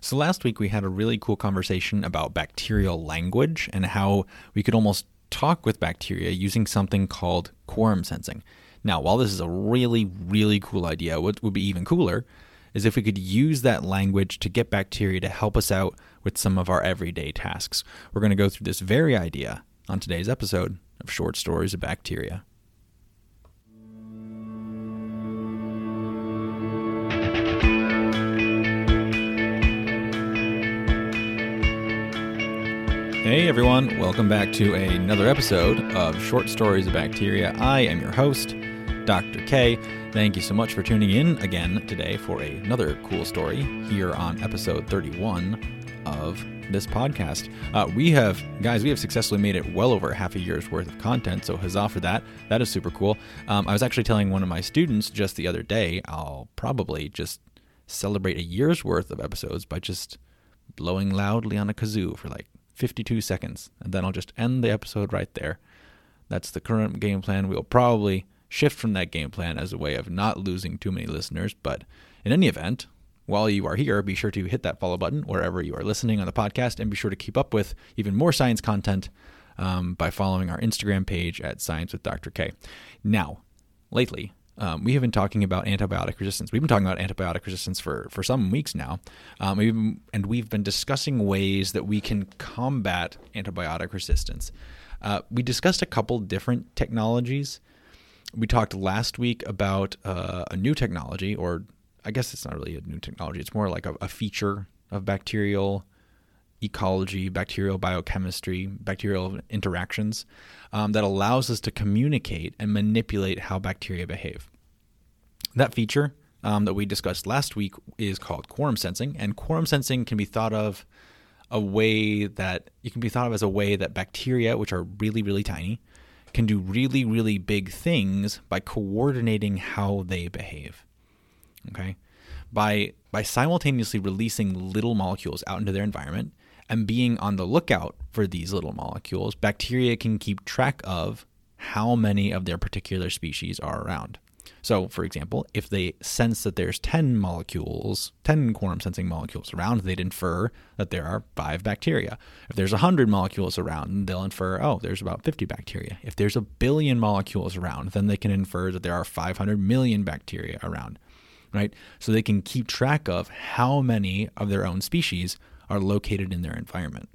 So last week we had a really cool conversation about bacterial language and how we could almost talk with bacteria using something called quorum sensing. Now, while this is a really, really cool idea, what would be even cooler is if we could use that language to get bacteria to help us out with some of our everyday tasks. We're going to go through this very idea on today's episode of Short Stories of Bacteria. Hey everyone, welcome back to another episode of Short Stories of Bacteria. I am your host, Dr. K. Thank you so much for tuning in again today for another cool story here on episode 31 of this podcast. We have successfully made it well over half a year's worth of content, so huzzah for that. That is super cool. I was actually telling one of my students just the other day, I'll probably just celebrate a year's worth of episodes by just blowing loudly on a kazoo for 52 seconds, and then I'll just end the episode right there. That's the current game plan. We'll probably shift from that game plan as a way of not losing too many listeners, but in any event, while you are here, be sure to hit that follow button wherever you are listening on the podcast, and be sure to keep up with even more science content by following our Instagram page at Science with Dr. K. Now, lately, we have been talking about antibiotic resistance. We've been talking about antibiotic resistance for some weeks now, and we've been discussing ways that we can combat antibiotic resistance. We discussed a couple different technologies. We talked last week about a new technology, or I guess it's not really a new technology. It's more like a feature of bacterial ecology, bacterial biochemistry, bacterial interactions that allows us to communicate and manipulate how bacteria behave. That feature that we discussed last week is called quorum sensing, and quorum sensing can be thought of as a way that bacteria, which are really, really tiny, can do really, really big things by coordinating how they behave. Okay, by simultaneously releasing little molecules out into their environment and being on the lookout for these little molecules, bacteria can keep track of how many of their particular species are around. So, for example, if they sense that there's 10 quorum sensing molecules around, they'd infer that there are 5 bacteria. If there's 100 molecules around, they'll infer, there's about 50 bacteria. If there's 1 billion molecules around, then they can infer that there are 500 million bacteria around, right? So they can keep track of how many of their own species are located in their environment.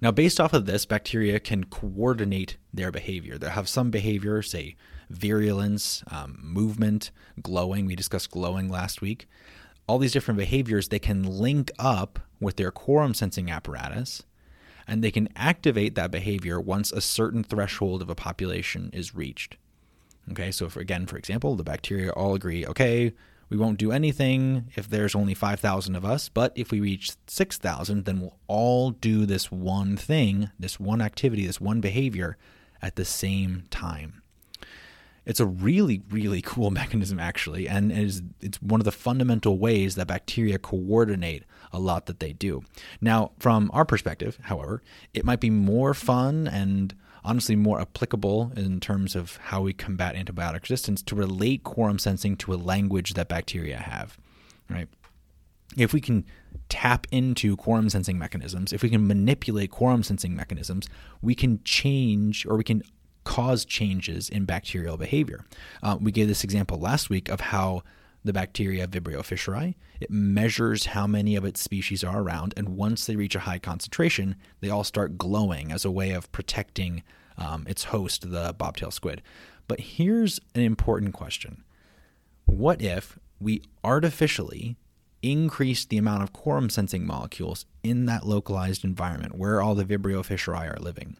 Now, based off of this, bacteria can coordinate their behavior. They'll have some behavior, say virulence, movement, glowing. We discussed glowing last week. All these different behaviors, they can link up with their quorum sensing apparatus, and they can activate that behavior once a certain threshold of a population is reached. Okay, so for example, the bacteria all agree, okay, we won't do anything if there's only 5,000 of us, but if we reach 6,000, then we'll all do this one thing, this one activity, this one behavior at the same time. It's a really, really cool mechanism, actually, and it's one of the fundamental ways that bacteria coordinate a lot that they do. Now, from our perspective, however, it might be more fun and honestly more applicable in terms of how we combat antibiotic resistance to relate quorum sensing to a language that bacteria have, right? If we can tap into quorum sensing mechanisms, if we can manipulate quorum sensing mechanisms, we can change, or we can cause changes in bacterial behavior. We gave this example last week of how the bacteria Vibrio fischeri, it measures how many of its species are around, and once they reach a high concentration, they all start glowing as a way of protecting its host, the bobtail squid. But here's an important question. What if we artificially increase the amount of quorum sensing molecules in that localized environment where all the Vibrio fischeri are living?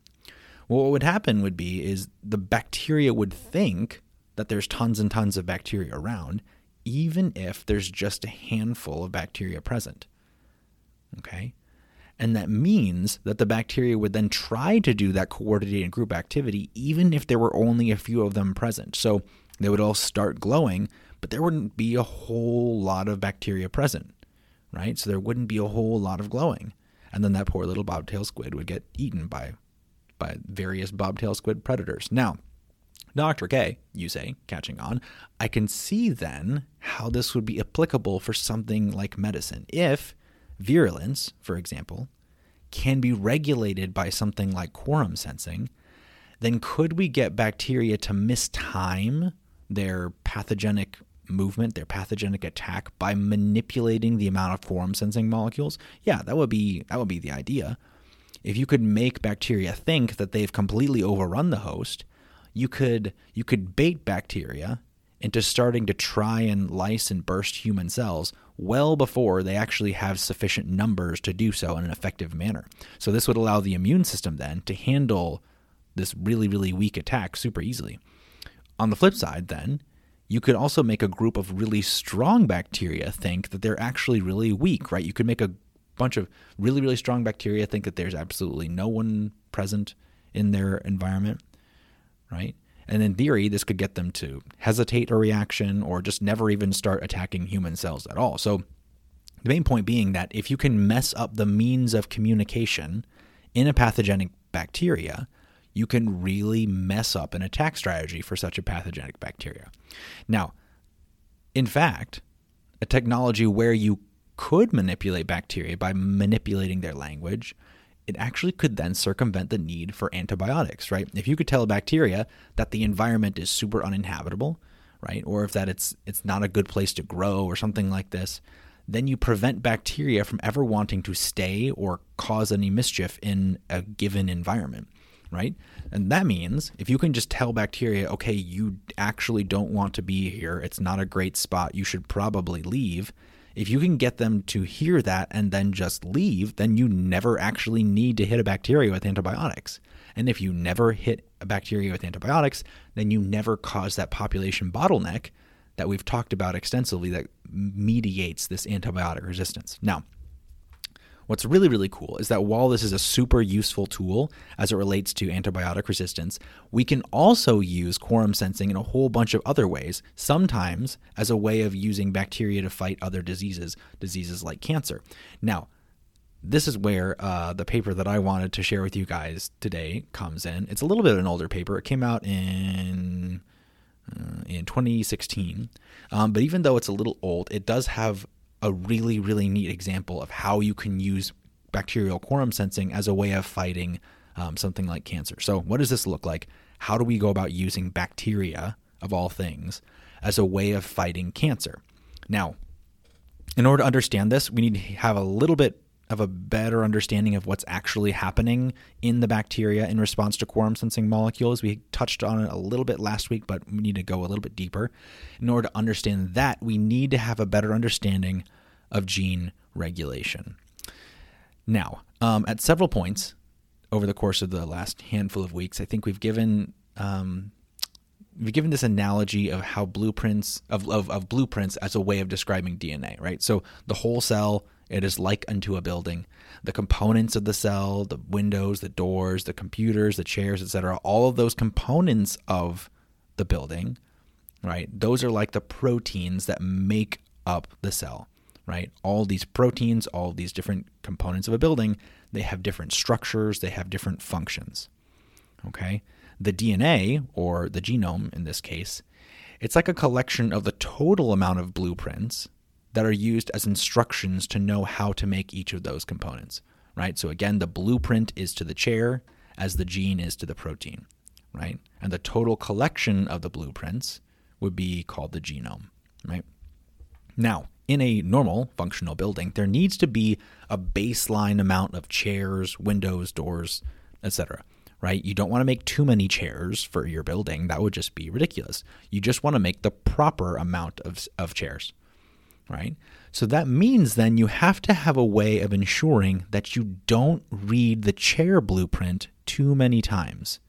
Well, what would happen is the bacteria would think that there's tons and tons of bacteria around, even if there's just a handful of bacteria present, okay? And that means that the bacteria would then try to do that coordinated group activity even if there were only a few of them present. So they would all start glowing, but there wouldn't be a whole lot of bacteria present, right? So there wouldn't be a whole lot of glowing. And then that poor little bobtail squid would get eaten by various bobtail squid predators. Now, Dr. K, you say, catching on, I can see then how this would be applicable for something like medicine. If virulence, for example, can be regulated by something like quorum sensing, then could we get bacteria to mistime their pathogenic movement, their pathogenic attack, by manipulating the amount of quorum sensing molecules? Yeah, that would be the idea. If you could make bacteria think that they've completely overrun the host, you could bait bacteria into starting to try and lyse and burst human cells well before they actually have sufficient numbers to do so in an effective manner. So this would allow the immune system then to handle this really, really weak attack super easily. On the flip side then, you could also make a group of really strong bacteria think that they're actually really weak, right? You could make a bunch of really, really strong bacteria think that there's absolutely no one present in their environment, right? And in theory, this could get them to hesitate a reaction or just never even start attacking human cells at all. So the main point being that if you can mess up the means of communication in a pathogenic bacteria, you can really mess up an attack strategy for such a pathogenic bacteria. Now, in fact, a technology where you could manipulate bacteria by manipulating their language, it actually could then circumvent the need for antibiotics, right? If you could tell a bacteria that the environment is super uninhabitable, right, or if that it's not a good place to grow or something like this, then you prevent bacteria from ever wanting to stay or cause any mischief in a given environment, right? And that means if you can just tell bacteria, okay, you actually don't want to be here, it's not a great spot, you should probably leave. If you can get them to hear that and then just leave, then you never actually need to hit a bacteria with antibiotics. And if you never hit a bacteria with antibiotics, then you never cause that population bottleneck that we've talked about extensively that mediates this antibiotic resistance. Now, what's really, really cool is that while this is a super useful tool as it relates to antibiotic resistance, we can also use quorum sensing in a whole bunch of other ways, sometimes as a way of using bacteria to fight other diseases like cancer. Now, this is where the paper that I wanted to share with you guys today comes in. It's a little bit of an older paper. It came out in 2016, but even though it's a little old, it does have a really, really neat example of how you can use bacterial quorum sensing as a way of fighting something like cancer. So what does this look like? How do we go about using bacteria, of all things, as a way of fighting cancer? Now, in order to understand this, we need to have a little bit of a better understanding of what's actually happening in the bacteria in response to quorum sensing molecules. We touched on it a little bit last week, but we need to go a little bit deeper. In order to understand that, we need to have a better understanding of gene regulation. Now, at several points over the course of the last handful of weeks, I think we've given this analogy of how blueprints as a way of describing DNA, right? So the whole cell, it is like unto a building. The components of the cell, the windows, the doors, the computers, the chairs, etc., all of those components of the building, right? Those are like the proteins that make up the cell, right? All these proteins, all these different components of a building, they have different structures, they have different functions, okay? The DNA, or the genome in this case, it's like a collection of the total amount of blueprints that are used as instructions to know how to make each of those components, right? So again, the blueprint is to the chair as the gene is to the protein, right? And the total collection of the blueprints would be called the genome, right? Now, in a normal functional building, there needs to be a baseline amount of chairs, windows, doors, etc., right? You don't want to make too many chairs for your building. That would just be ridiculous. You just want to make the proper amount of chairs, right? So that means then you have to have a way of ensuring that you don't read the chair blueprint too many times.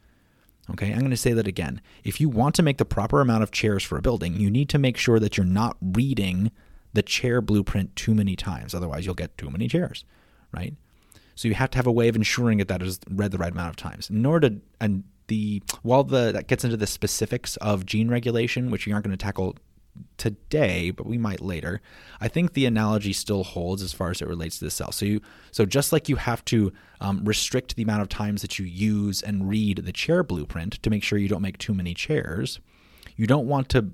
Okay, I'm going to say that again. If you want to make the proper amount of chairs for a building, you need to make sure that you're not reading the chair blueprint too many times. Otherwise, you'll get too many chairs, right? So you have to have a way of ensuring that that is read the right amount of times. In order to, and the while the that gets into the specifics of gene regulation, which you aren't going to tackle today, but we might later, I think the analogy still holds as far as it relates to the cell. So just like you have to restrict the amount of times that you use and read the chair blueprint to make sure you don't make too many chairs, you don't want to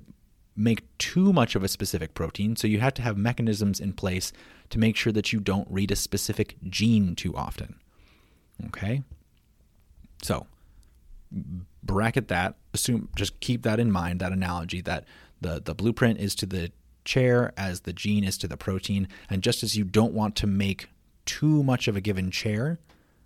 make too much of a specific protein, so you have to have mechanisms in place to make sure that you don't read a specific gene too often. Okay? So bracket that, assume, just keep that in mind, that analogy that the blueprint is to the chair as the gene is to the protein. And just as you don't want to make too much of a given chair,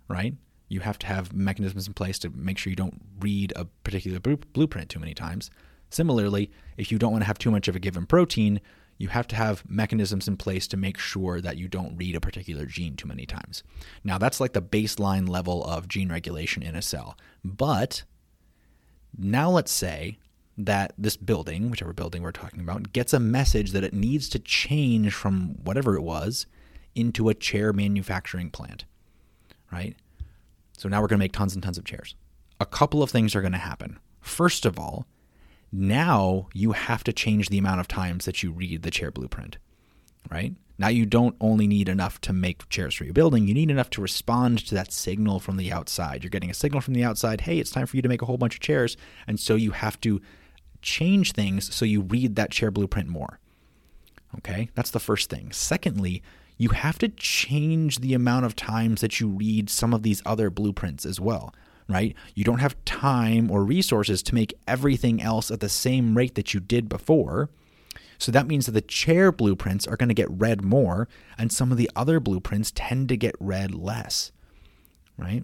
right? You have to have mechanisms in place to make sure you don't read a particular blueprint too many times. Similarly, if you don't want to have too much of a given protein, you have to have mechanisms in place to make sure that you don't read a particular gene too many times. Now, that's like the baseline level of gene regulation in a cell. But now let's say that this building, whichever building we're talking about, gets a message that it needs to change from whatever it was into a chair manufacturing plant, right? So now we're going to make tons and tons of chairs. A couple of things are going to happen. First of all, now you have to change the amount of times that you read the chair blueprint, right? Now you don't only need enough to make chairs for your building. You need enough to respond to that signal from the outside. You're getting a signal from the outside, hey, it's time for you to make a whole bunch of chairs. And so you have to change things so you read that chair blueprint more, okay? That's the first thing. Secondly, you have to change the amount of times that you read some of these other blueprints as well. Right? You don't have time or resources to make everything else at the same rate that you did before. So that means that the chair blueprints are going to get read more, and some of the other blueprints tend to get read less, right?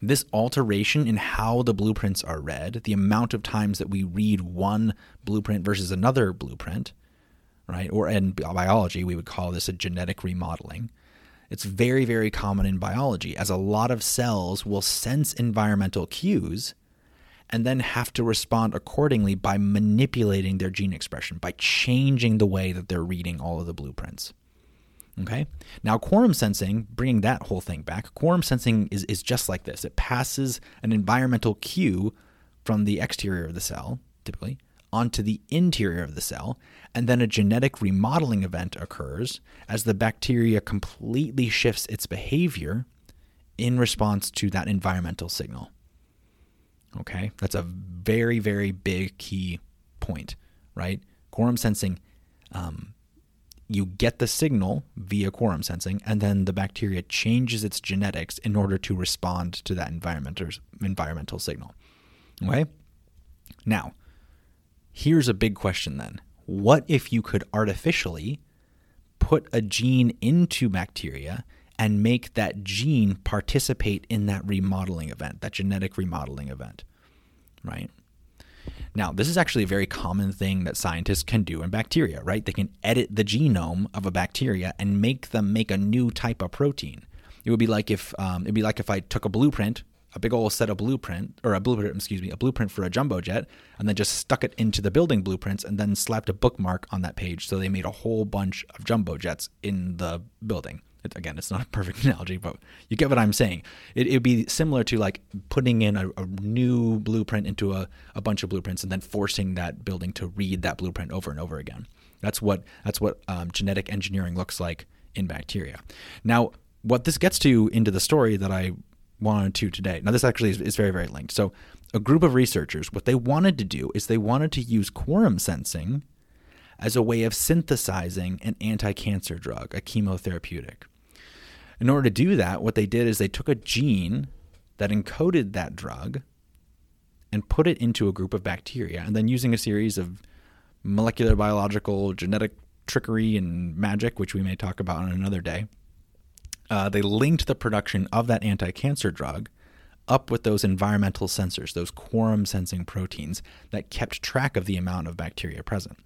This alteration in how the blueprints are read, the amount of times that we read one blueprint versus another blueprint, right? Or in biology, we would call this a genetic remodeling. It's very, very common in biology, as a lot of cells will sense environmental cues and then have to respond accordingly by manipulating their gene expression, by changing the way that they're reading all of the blueprints. Okay? Now, quorum sensing, bringing that whole thing back, quorum sensing is just like this. It passes an environmental cue from the exterior of the cell, typically, onto the interior of the cell, and then a genetic remodeling event occurs as the bacteria completely shifts its behavior in response to that environmental signal. Okay? That's a very, very big key point, right? Quorum sensing, you get the signal via quorum sensing, and then the bacteria changes its genetics in order to respond to that environmental signal. Okay? Now, here's a big question then. What if you could artificially put a gene into bacteria and make that gene participate in that remodeling event, that genetic remodeling event, right? Now, this is actually a very common thing that scientists can do in bacteria, right? They can edit the genome of a bacteria and make them make a new type of protein. It would be like if I took a blueprint, a big old set of blueprint for a jumbo jet, and then just stuck it into the building blueprints and then slapped a bookmark on that page. So they made a whole bunch of jumbo jets in the building. Again, it's not a perfect analogy, but you get what I'm saying. It'd be similar to like putting in a new blueprint into a bunch of blueprints and then forcing that building to read that blueprint over and over again. That's what genetic engineering looks like in bacteria. Now, what this gets to into the story that I wanted to today. Now, this actually is very, very linked. So a group of researchers, what they wanted to do is they wanted to use quorum sensing as a way of synthesizing an anti-cancer drug, a chemotherapeutic. In order to do that, what they did is they took a gene that encoded that drug and put it into a group of bacteria, and then using a series of molecular, biological, genetic trickery and magic, which we may talk about on another day, they linked the production of that anti-cancer drug up with those environmental sensors, those quorum sensing proteins that kept track of the amount of bacteria present.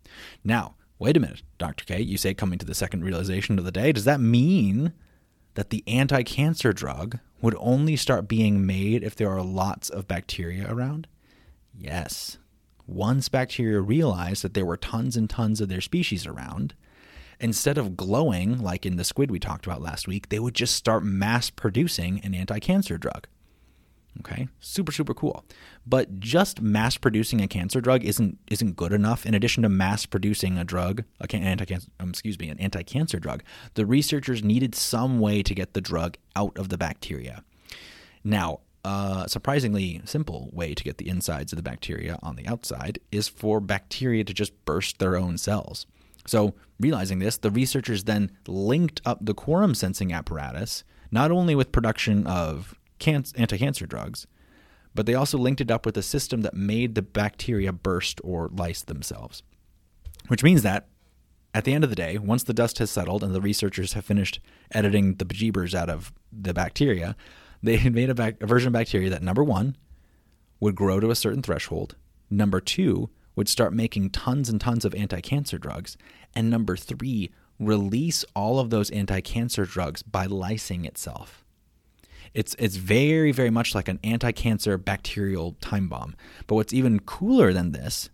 Now, wait a minute, Dr. K, you say coming to the second realization of the day, does that mean that the anti-cancer drug would only start being made if there are lots of bacteria around? Yes. Once bacteria realized that there were tons and tons of their species around, instead of glowing, like in the squid we talked about last week, they would just start mass producing an anti-cancer drug. Okay? Super, super cool. But just mass producing a cancer drug isn't good enough. In addition to mass producing a drug, an anti-cancer drug, the researchers needed some way to get the drug out of the bacteria. Now, surprisingly simple way to get the insides of the bacteria on the outside is for bacteria to just burst their own cells. So realizing this, the researchers then linked up the quorum sensing apparatus not only with production of anti-cancer drugs, but they also linked it up with a system that made the bacteria burst or lyse themselves. Which means that, at the end of the day, once the dust has settled and the researchers have finished editing the bejeebers out of the bacteria, they had made a version of bacteria that, number one, would grow to a certain threshold, number two, would start making tons and tons of anti-cancer drugs, and number three, release all of those anti-cancer drugs by lysing itself. It's very, very much like an anti-cancer bacterial time bomb. But what's even cooler than this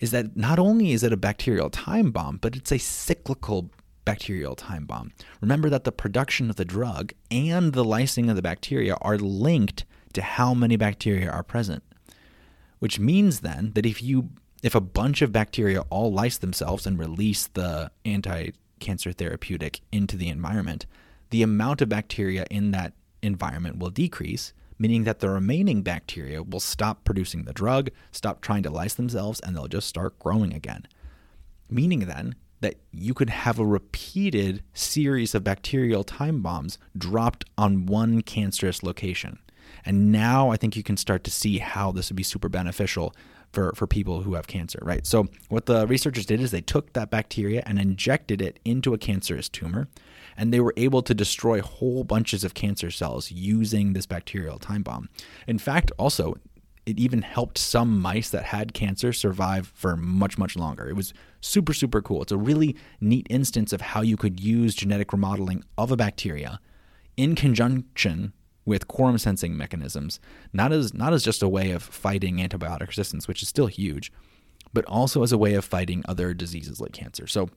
is that not only is it a bacterial time bomb, but it's a cyclical bacterial time bomb. Remember that the production of the drug and the lysing of the bacteria are linked to how many bacteria are present, which means then that if a bunch of bacteria all lyse themselves and release the anti-cancer therapeutic into the environment, the amount of bacteria in that environment will decrease, meaning that the remaining bacteria will stop producing the drug, stop trying to lyse themselves, and they'll just start growing again. Meaning then that you could have a repeated series of bacterial time bombs dropped on one cancerous location. And now I think you can start to see how this would be super beneficial for people who have cancer, right? So what the researchers did is they took that bacteria and injected it into a cancerous tumor, and they were able to destroy whole bunches of cancer cells using this bacterial time bomb. In fact, also, it even helped some mice that had cancer survive for much, much longer. It was super, super cool. It's a really neat instance of how you could use genetic remodeling of a bacteria in conjunction with quorum sensing mechanisms, not as just a way of fighting antibiotic resistance, which is still huge, but also as a way of fighting other diseases like cancer. So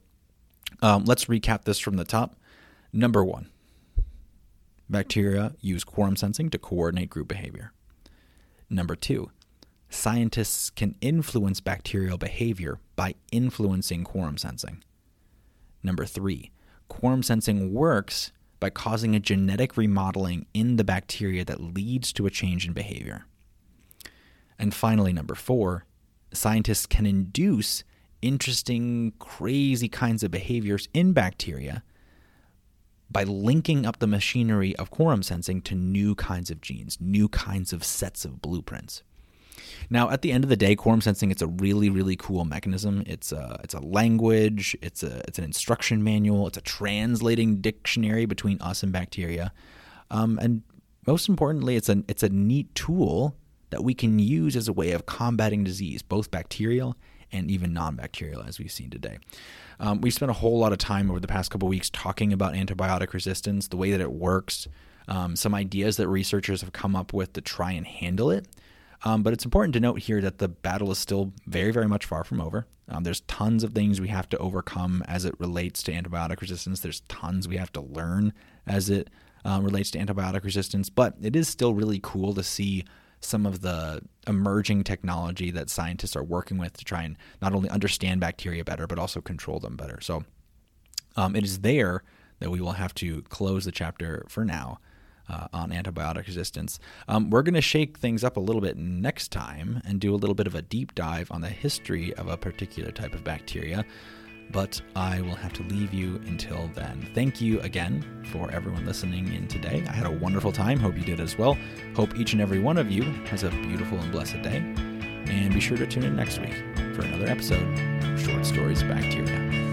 let's recap this from the top. Number one, bacteria use quorum sensing to coordinate group behavior. Number two, scientists can influence bacterial behavior by influencing quorum sensing. Number three, quorum sensing works by causing a genetic remodeling in the bacteria that leads to a change in behavior. And finally, number four, scientists can induce interesting, crazy kinds of behaviors in bacteria by linking up the machinery of quorum sensing to new kinds of genes, new kinds of sets of blueprints. Now, at the end of the day, quorum sensing, it's a really, really cool mechanism. It's a language, it's an instruction manual, it's a translating dictionary between us and bacteria. And most importantly, it's a neat tool that we can use as a way of combating disease, both bacterial and even non-bacterial, as we've seen today. We've spent a whole lot of time over the past couple of weeks talking about antibiotic resistance, the way that it works, some ideas that researchers have come up with to try and handle it. But it's important to note here that the battle is still very, very much far from over. There's tons of things we have to overcome as it relates to antibiotic resistance. There's tons we have to learn as it relates to antibiotic resistance. But it is still really cool to see some of the emerging technology that scientists are working with to try and not only understand bacteria better, but also control them better. So it is there that we will have to close the chapter for now. On antibiotic resistance. We're going to shake things up a little bit next time and do a little bit of a deep dive on the history of a particular type of bacteria, but I will have to leave you until then. Thank you again for everyone listening in today. I had a wonderful time. Hope you did as well. Hope each and every one of you has a beautiful and blessed day, and be sure to tune in next week for another episode of Short Stories Bacteria.